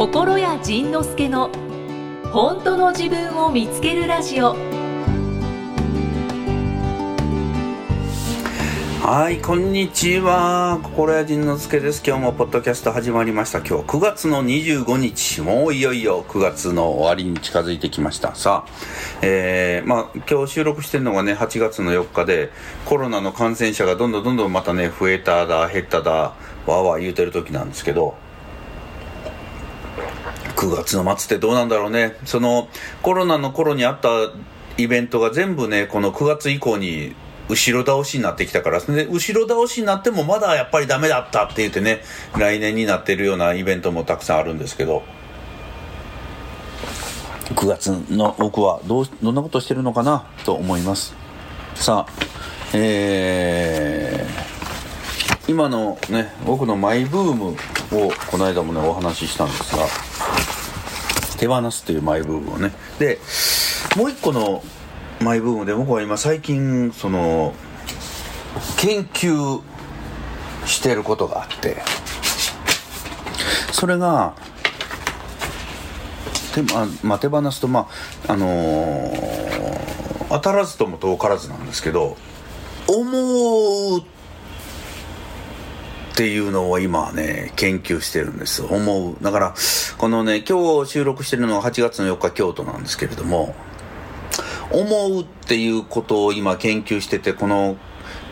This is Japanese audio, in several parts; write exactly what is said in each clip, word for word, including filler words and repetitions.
心谷仁之助の本当の自分を見つけるラジオ。はい、こんにちは、心谷仁之助です。今日もポッドキャスト始まりました。今日はくがつのにじゅうごにち、もういよいよくがつの終わりに近づいてきました。さあ、えーまあ、今日収録してるのがねはちがつのよっかで、コロナの感染者がどんどんどんどんまたね増えただ減っただわーわー言うてる時なんですけど、くがつの末ってどうなんだろうね。そのコロナの頃にあったイベントが全部ね、このくがつ以降に後ろ倒しになってきたから、で後ろ倒しになってもまだやっぱりダメだったって言ってね、来年になってるようなイベントもたくさんあるんですけど、くがつの僕はどうどんなことしてるのかなと思います。さあ、えー、今のね僕のマイブームをこの間もねお話ししたんですが、手放すというマイブームをね。で、もう一個のマイブームで、僕は今最近その研究してることがあって、それが手、まあ、手放すと、まああのー、当たらずとも遠からずなんですけど、思うっていうのを今ね研究してるんです。思う、だからこのね今日収録してるのははちがつのよっか京都なんですけれども、思うっていうことを今研究してて、この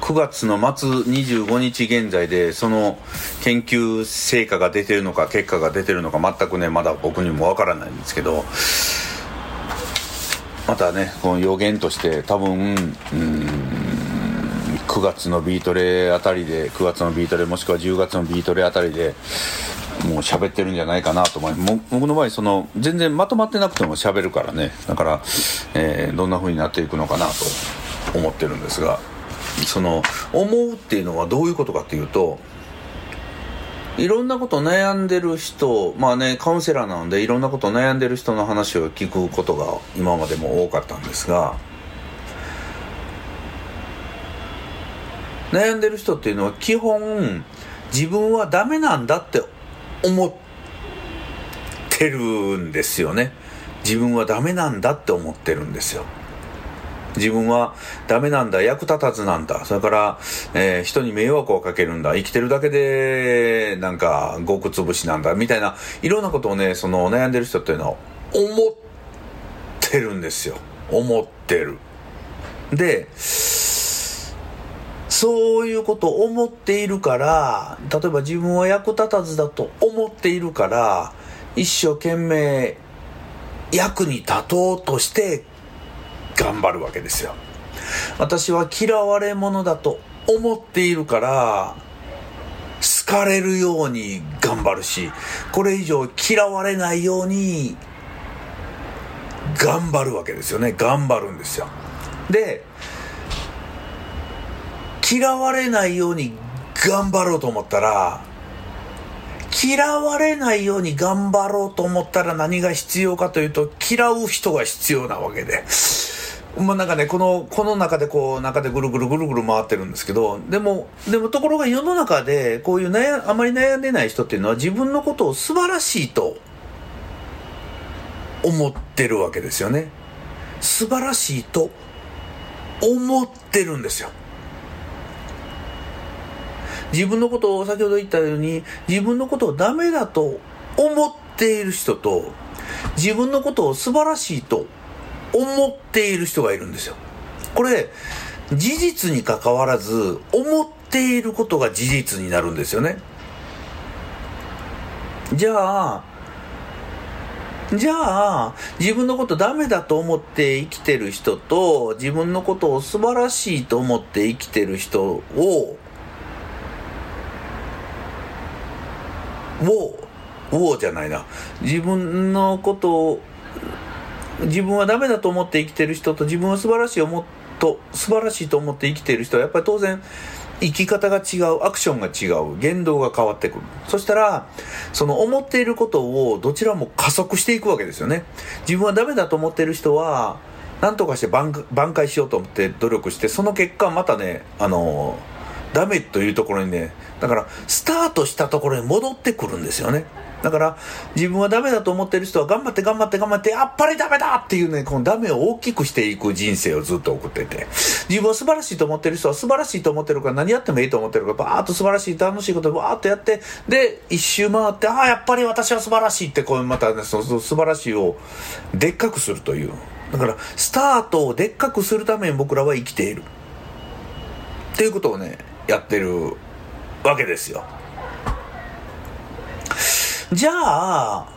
くがつのまつにじゅうごにち現在でその研究成果が出てるのか結果が出てるのか全くねまだ僕にもわからないんですけど、またねこの予言として多分、うんくがつのビートレあたりで、くがつのビートレもしくはじゅうがつのビートレあたりでもう喋ってるんじゃないかなと思います。僕の場合その全然まとまってなくても喋るからね、だから、えー、どんな風になっていくのかなと思ってるんですが、その思うっていうのはどういうことかっていうと、いろんなこと悩んでる人、まあねカウンセラーなのでいろんなこと悩んでる人の話を聞くことが今までも多かったんですが、悩んでる人っていうのは基本自分はダメなんだって思ってるんですよね。自分はダメなんだって思ってるんですよ。自分はダメなんだ、役立たずなんだ、それから、えー、人に迷惑をかけるんだ、生きてるだけでなんかごくつぶしなんだみたいな、いろんなことをねその悩んでる人っていうのは思ってるんですよ。思ってる。でそういうことを思っているから、例えば自分は役立たずだと思っているから、一生懸命役に立とうとして頑張るわけですよ。私は嫌われ者だと思っているから好かれるように頑張るし、これ以上嫌われないように頑張るわけですよね。頑張るんですよ。で嫌われないように頑張ろうと思ったら、嫌われないように頑張ろうと思ったら何が必要かというと、嫌う人が必要なわけで、まあなんかねこのこの中でこう中でぐるぐるぐるぐる回ってるんですけど、でもでもところが世の中でこういう悩あまり悩んでない人っていうのは自分のことを素晴らしいと思ってるわけですよね。素晴らしいと思ってるんですよ。自分のことを先ほど言ったように自分のことをダメだと思っている人と、自分のことを素晴らしいと思っている人がいるんですよ。これ事実に関わらず思っていることが事実になるんですよね。じゃあじゃあ自分のことダメだと思って生きてる人と、自分のことを素晴らしいと思って生きてる人をを、をじゃないな。自分のことを、自分はダメだと思って生きてる人と、自分は素晴らしい思っと、素晴らしいと思って生きてる人は、やっぱり当然、生き方が違う、アクションが違う、言動が変わってくる。そしたら、その思っていることをどちらも加速していくわけですよね。自分はダメだと思っている人は、なんとかして挽回しようと思って努力して、その結果またね、あのー、ダメというところにね、だからスタートしたところに戻ってくるんですよね。だから自分はダメだと思ってる人は頑張って頑張って頑張ってやっぱりダメだっていうね、このダメを大きくしていく人生をずっと送ってて、自分は素晴らしいと思ってる人は素晴らしいと思ってるから何やってもいいと思ってるからバーッと素晴らしい楽しいことをバーッとやって、で一周回ってああやっぱり私は素晴らしいってこうまた、ね、その素晴らしいをでっかくするという、だからスタートをでっかくするために僕らは生きているっていうことをねやってるわけですよ。じゃあ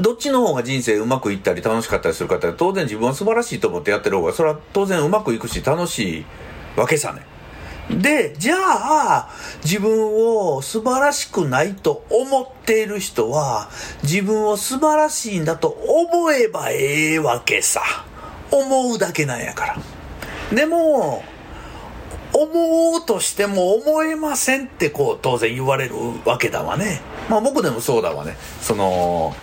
どっちの方が人生うまくいったり楽しかったりするかって、当然自分は素晴らしいと思ってやってる方がそれは当然うまくいくし楽しいわけさね。でじゃあ自分を素晴らしくないと思っている人は自分を素晴らしいんだと思えばええわけさ。思うだけなんやから。でも思おうとしても思えませんってこう当然言われるわけだわね。まあ僕でもそうだわね。その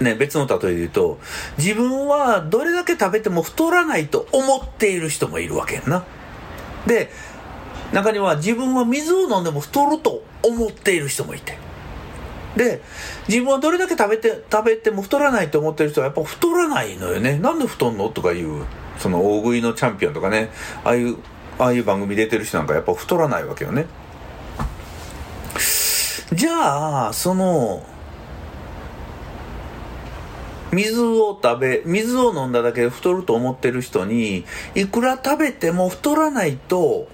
ね、別の例えで言うと自分はどれだけ食べても太らないと思っている人もいるわけやんな。で中には自分は水を飲んでも太ると思っている人もいて、で自分はどれだけ食べて食べても太らないと思っている人はやっぱ太らないのよね。なんで太んのとかいうその大食いのチャンピオンとかね、ああいうああいう番組出てる人なんかやっぱ太らないわけよね。じゃあその水を食べ水を飲んだだけで太ると思ってる人にいくら食べても太らないと、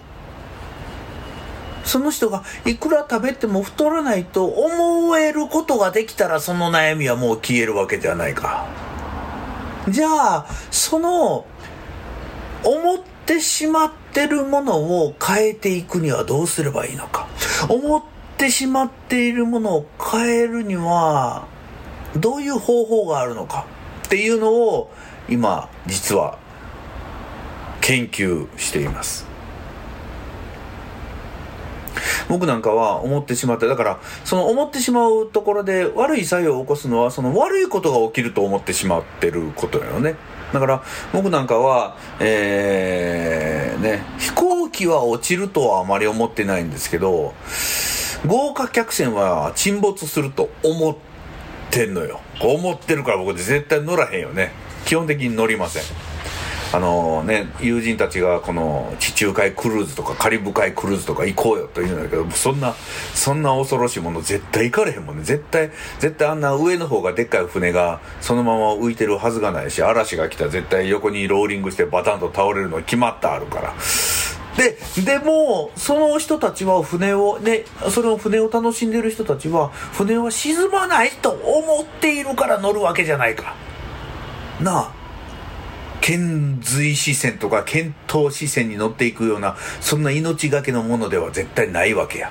その人がいくら食べても太らないと思えることができたらその悩みはもう消えるわけではないか。じゃあその思ってしまってるものを変えていくにはどうすればいいのか。思ってしまっているものを変えるにはどういう方法があるのかっていうのを今実は研究しています。僕なんかは思ってしまって、だからその思ってしまうところで悪い作用を起こすのはその悪いことが起きると思ってしまってることだよね。だから僕なんかは、えーね、飛行機は落ちるとはあまり思ってないんですけど、豪華客船は沈没すると思っててんのよ。思ってるから僕絶対乗らへんよね。基本的に乗りません。あのね、友人たちがこの地中海クルーズとかカリブ海クルーズとか行こうよと言うんだけど、そんなそんな恐ろしいもの絶対行かれへんもんね。絶対絶対あんな上の方がでっかい船がそのまま浮いてるはずがないし、嵐が来たら絶対横にローリングしてバタンと倒れるの決まってあるから。で、でも、その人たちは船を、ね、それを船を楽しんでいる人たちは、船は沈まないと思っているから乗るわけじゃないか。なあ。遣隋使船とか遣唐使船に乗っていくような、そんな命がけのものでは絶対ないわけや。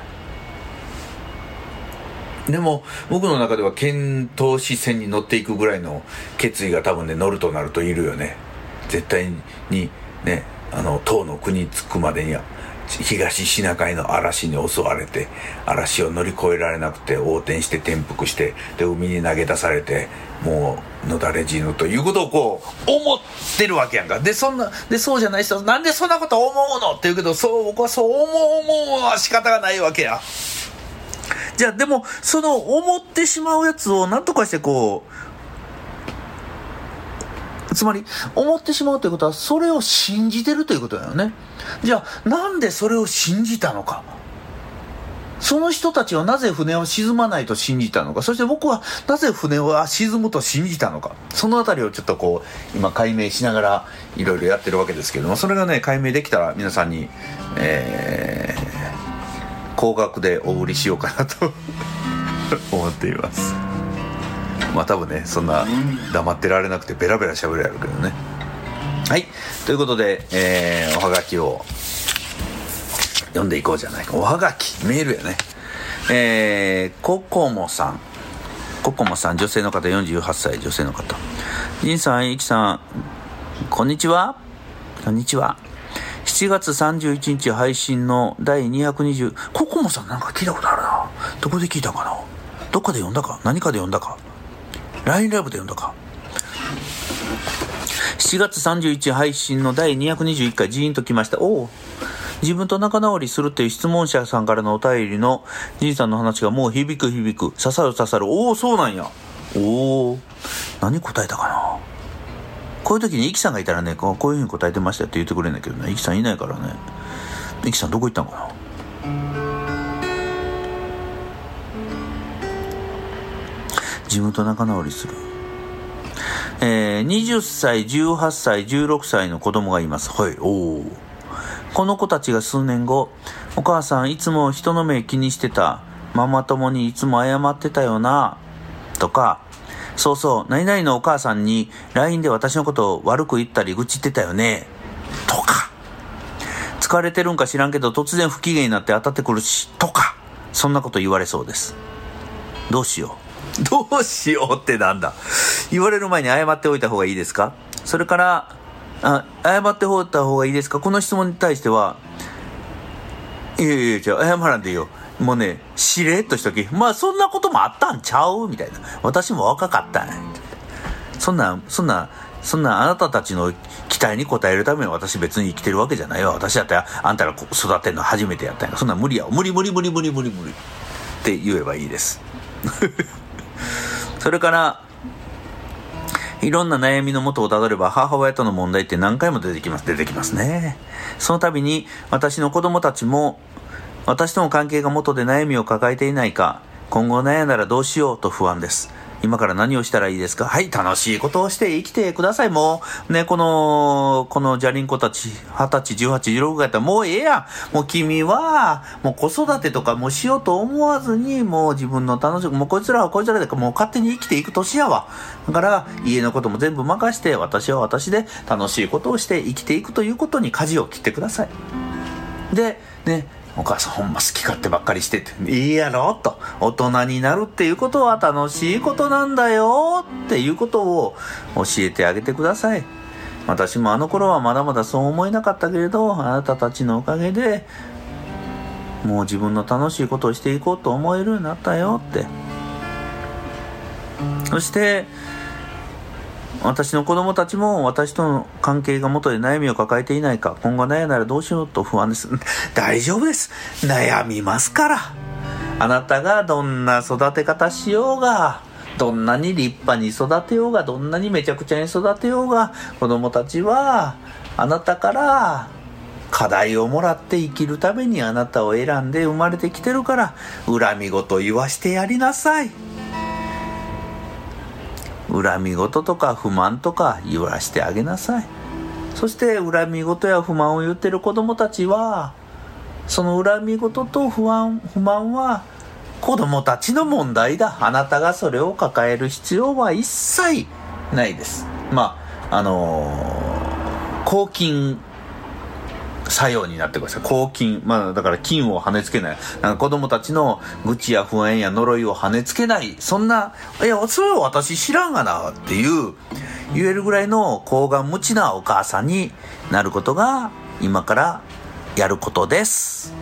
でも、僕の中では遣唐使船に乗っていくぐらいの決意が多分ね、乗るとなるといるよね。絶対に、ね。あの唐の国に着くまでには東シナ海の嵐に襲われて、嵐を乗り越えられなくて横転して転覆して、で海に投げ出されて、もうのだれ死ぬということをこう思ってるわけやんか。でそんなでそうじゃない人はなんでそんなこと思うのって言うけど、そう僕はそう思う思うは仕方がないわけや。じゃあでもその思ってしまうやつを何とかしてこう、つまり思ってしまうということはそれを信じてるということだよね。じゃあなんでそれを信じたのか、その人たちはなぜ船は沈まないと信じたのか、そして僕はなぜ船は沈むと信じたのか、そのあたりをちょっとこう今解明しながらいろいろやってるわけですけども、それがね解明できたら皆さんに、えー、高額でお売りしようかなと思っています。まあ多分ねそんな黙ってられなくてベラベラしゃべるやるけどね。はいということで、えー、おはがきを読んでいこうじゃないか。おはがきメールやね。えー、ココモさんココモさん女性の方、よんじゅうはっさい女性の方。ジンさん、イキさん、こんにちは。こんにちは。しちがつさんじゅういちにち配信のだいにひゃくにじゅう、ココモさんなんか聞いたことあるな。どこで聞いたかな、どっかで読んだか、何かで読んだか、ラインライブで読んだか。しちがつさんじゅういち配信のだいにひゃくにじゅういっかいジーンときました。おお。自分と仲直りするっていう質問者さんからのお便りのじいさんの話がもう響く響く、刺さる刺さる。おお、そうなんや。おお、何答えたかな。こういう時にイキさんがいたらね、こういうふうに答えてましたって言ってくれるんだけどね、イキさんいないからね。イキさんどこ行ったのかな。自分と仲直りする、えー、にじゅっさい、じゅうはっさい、じゅうろくさいの子供がいます。はい、おー。この子たちが数年後、お母さんいつも人の目気にしてた、ママ友にいつも謝ってたよなとか、そうそう、何々のお母さんに ライン で私のことを悪く言ったり愚痴ってたよねとか、疲れてるんか知らんけど突然不機嫌になって当たってくるしとか、そんなこと言われそうです。どうしようどうしようってなんだ。言われる前に謝っておいた方がいいですか？それから、あ、謝っておいた方がいいですか？この質問に対しては、いやいやいや、謝らんでいいよ。もうね、しれっとしとき。まあ、そんなこともあったんちゃうみたいな。私も若かった。そんな、そんな、そんなあなたたちの期待に応えるために私別に生きてるわけじゃないわ。私だったら、あんたら育てるの初めてやったんや。そんな無理や。無理無理無理無理無理無理。って言えばいいです。それからいろんな悩みの元をたどれば母親との問題って何回も出てきます出てきますね。その度に私の子供たちも私との関係が元で悩みを抱えていないか、今後悩んだらどうしようと不安です。今から何をしたらいいですか？はい、楽しいことをして生きてください。もうね、このこのジャリンコたちはたち、じゅうはち、じゅうろくやったらもうええやん。もう君はもう子育てとかもうしようと思わずに、もう自分の楽しみ、もうこいつらはこいつらでもう勝手に生きていく年やわ。だから家のことも全部任して、私は私で楽しいことをして生きていくということに舵を切ってください。でね、お母さんほんま好き勝手ばっかりしてていいやろと、大人になるっていうことは楽しいことなんだよっていうことを教えてあげてください。私もあの頃はまだまだそう思えなかったけれど、あなたたちのおかげでもう自分の楽しいことをしていこうと思えるようになったよって。そして私の子供たちも私との関係が元で悩みを抱えていないか、今後悩んだらどうしようと不安です。大丈夫です、悩みますから。あなたがどんな育て方しようが、どんなに立派に育てようが、どんなにめちゃくちゃに育てようが、子供たちはあなたから課題をもらって生きるためにあなたを選んで生まれてきてるから、恨み事言わしてやりなさい。恨み事とか不満とか言わしてあげなさい。そして恨み事や不満を言ってる子どもたちは、その恨み事と不安、不満は子どもたちの問題だ。あなたがそれを抱える必要は一切ないです。まああのー、抗菌作用になってください。抗菌、まあだから菌を跳ねつけない。なんか子供たちの愚痴や不安や呪いを跳ねつけない。そんな、いや、それは私知らんがなっていう、言えるぐらいの厚顔無知なお母さんになることが今からやることです。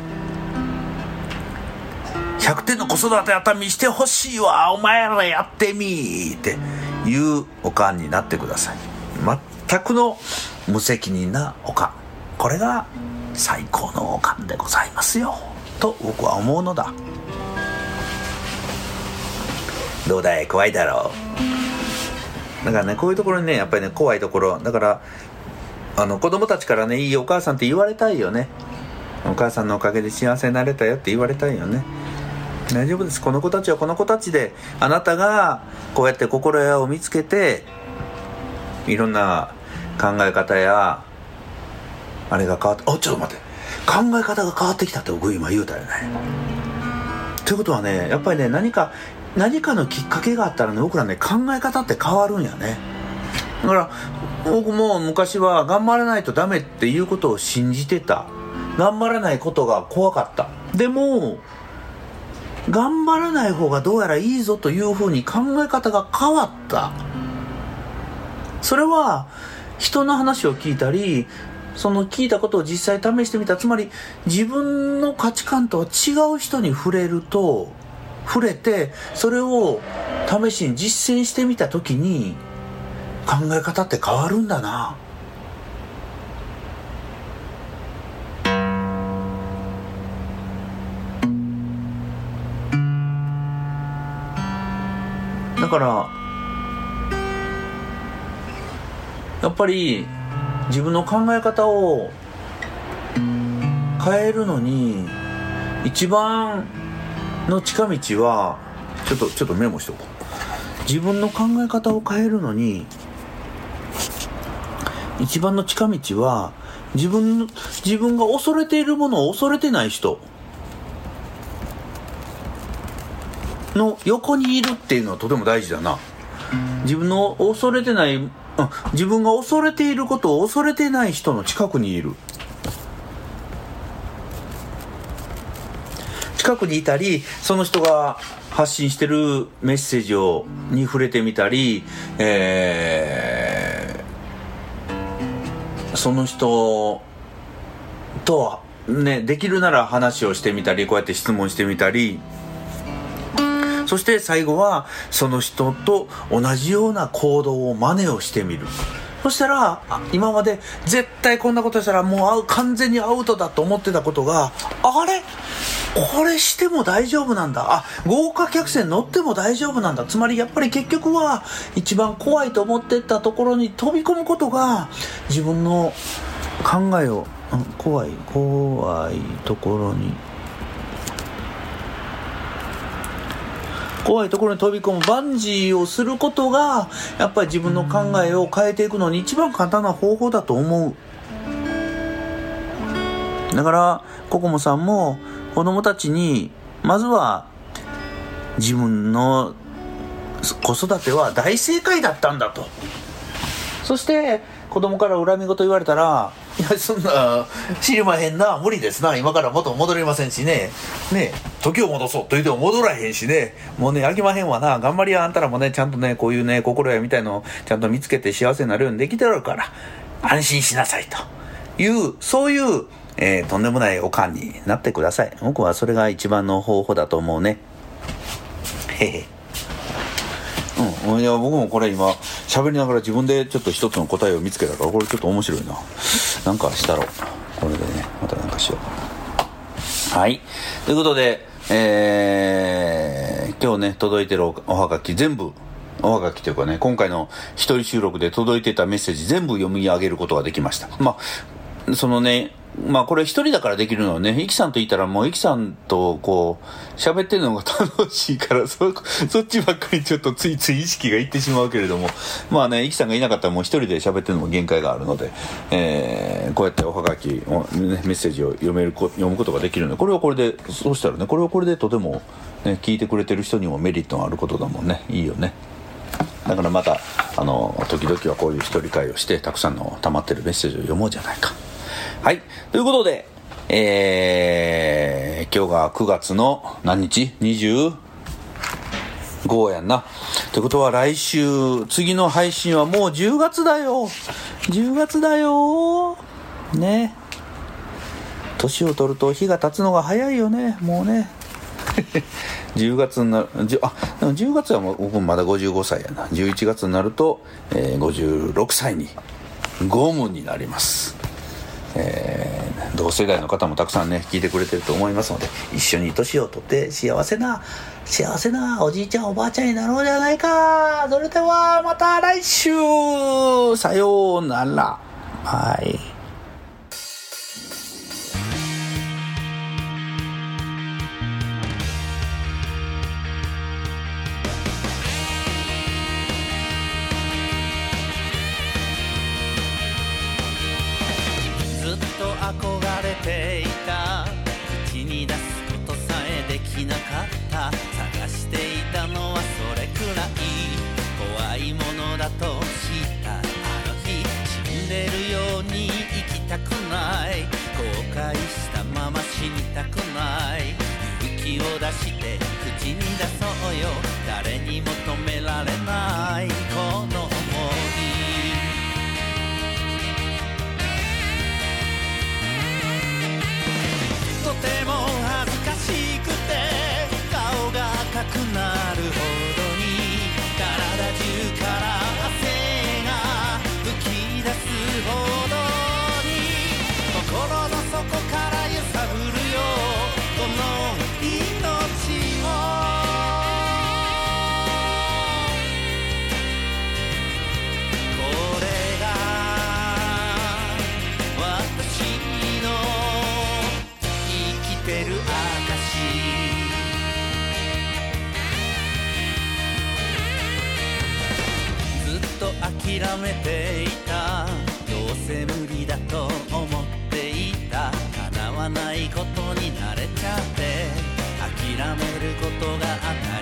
ひゃくてんの子育て頭してほしいわ。お前らやってみーっていうおかんになってください。全くの無責任なおかん。これが最高のおかんでございますよと僕は思うのだ。どうだい、怖いだろう。だからね、こういうところにね、やっぱりね、怖いところだから、あの子供たちからね、いいお母さんって言われたいよね。お母さんのおかげで幸せになれたよって言われたいよね。大丈夫です。この子たちはこの子たちで、あなたがこうやって心屋を見つけて、いろんな考え方やあれが変わって、あ、ちょっと待って、考え方が変わってきたって僕今言うたよね。ということはね、やっぱりね、何か何かのきっかけがあったらね、僕らね、考え方って変わるんやね。だから僕も昔は頑張らないとダメっていうことを信じてた。頑張らないことが怖かった。でも頑張らない方がどうやらいいぞというふうに考え方が変わった。それは人の話を聞いたり、その聞いたことを実際試してみた。つまり自分の価値観とは違う人に触れると、触れてそれを試しに実践してみた時に、考え方って変わるんだな。からやっぱり自分の考え方を変えるのに一番の近道はちょっとちょっとメモしておこう。自分の考え方を変えるのに一番の近道は自分自分が恐れているものを恐れてない人の横にいるっていうのはとても大事だな。自分の恐れてない、自分が恐れていることを恐れてない人の近くにいる。近くにいたり、その人が発信してるメッセージをに触れてみたり、えー、その人と、ね、できるなら話をしてみたり、こうやって質問してみたり、そして最後はその人と同じような行動を真似をしてみる。そしたら今まで絶対こんなことしたらもう完全にアウトだと思ってたことが、あれこれしても大丈夫なんだ、あ豪華客船乗っても大丈夫なんだ。つまりやっぱり結局は一番怖いと思ってたところに飛び込むことが自分の考えを、怖い怖いところに怖いところに飛び込むバンジーをすることがやっぱり自分の考えを変えていくのに一番簡単な方法だと思う。だからココモさんも子供たちにまずは自分の子育ては大正解だったんだと、そして子供から恨み事言われたら、いやそんな知りまへんな、無理ですな、今から元戻りませんしね、ね時を戻そうと言っても戻らへんしね、もうね飽きまへんわな、頑張りやあんたらもね、ちゃんとねこういうね心やみたいのちゃんと見つけて幸せになるようにできてるから安心しなさいという、そういう、えー、とんでもないおかんになってください。僕はそれが一番の方法だと思うね。へへ。うん、いや僕もこれ今喋りながら自分でちょっと一つの答えを見つけたから、これちょっと面白いな。なんかしたろうこれでね、またなんかしよう。はい、ということで、えー、今日ね届いてるおはがき全部、おはがきというかね、今回の一人収録で届いてたメッセージ全部読み上げることができました。まあそのね、まあこれ一人だからできるのはね、イキさんといたらもうイキさんとこう喋ってるのが楽しいから、そそっちばっかりちょっとついつい意識がいってしまうけれども、まあねイキさんがいなかったらもう一人で喋ってるのも限界があるので、えー、こうやっておはがき、ね、メッセージを読める読むことができるので、これはこれで、そうしたらねこれはこれでとても、ね、聞いてくれてる人にもメリットがあることだもんね。いいよね。だからまたあの時々はこういう一人会をして、たくさんの溜まってるメッセージを読もうじゃないか。はい。ということで、えー、今日がくがつの何日 ?にじゅうご やんな。ってことは来週、次の配信はもうじゅうがつだよ。じゅうがつだよ。ね。年を取ると日が経つのが早いよね。もうね。じゅうがつになる、あ、でもじゅうがつはもう僕まだごじゅうごさいやな。じゅういちがつになると、えー、ごじゅうろくさいに、ゴムになります。えー、同世代の方もたくさんね聞いてくれてると思いますので、一緒に年を取って幸せな幸せなおじいちゃんおばあちゃんになろうじゃないか。それではまた来週、さようなら。はい。この命をれる証ずっと諦めていた、どうせ無理だと思っていた、叶わないことに慣れちゃって諦めることが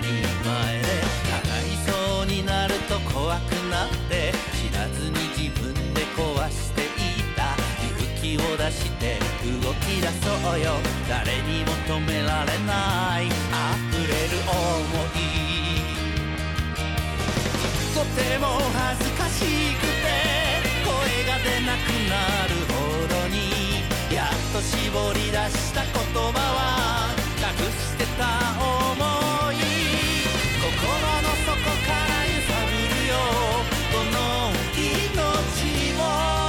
当たり前で、叶いそうになると怖くなって知らずに自分で壊していた、勇気を出して動き出そうよ、誰にも止められない溢れる想い、とても恥ずかしくて声が出なくなるほどに、やっと絞り出した言葉はなくしてた想い、心の底から揺さぶるよこの命を、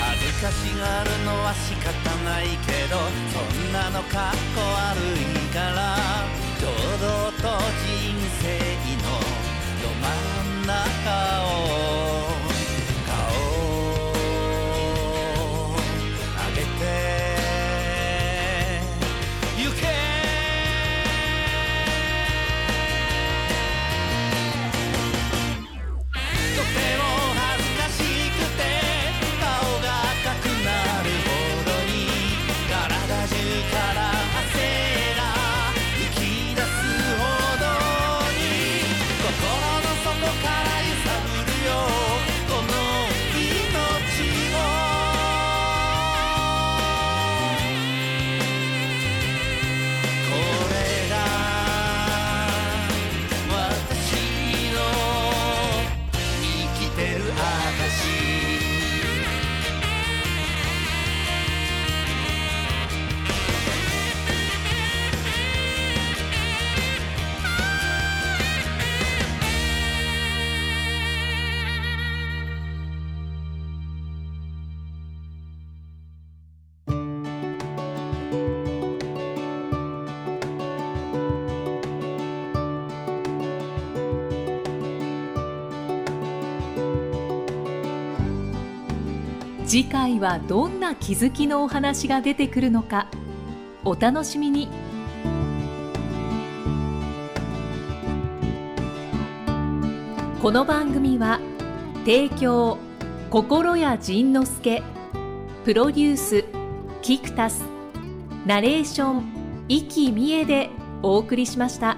恥ずかしがるのは仕方ないけど、そんなのかっこ悪いから、堂々と人生のど真ん中を顔を上げて行け、とても恥ずかしくてから汗が浮き出すほどに、心の底から揺さぶるよこの命を、これが私の生きてる証、次回はどんな気づきのお話が出てくるのか、お楽しみに。この番組は提供心谷仁之助、プロデュースキクタス、ナレーション生きみえでお送りしました。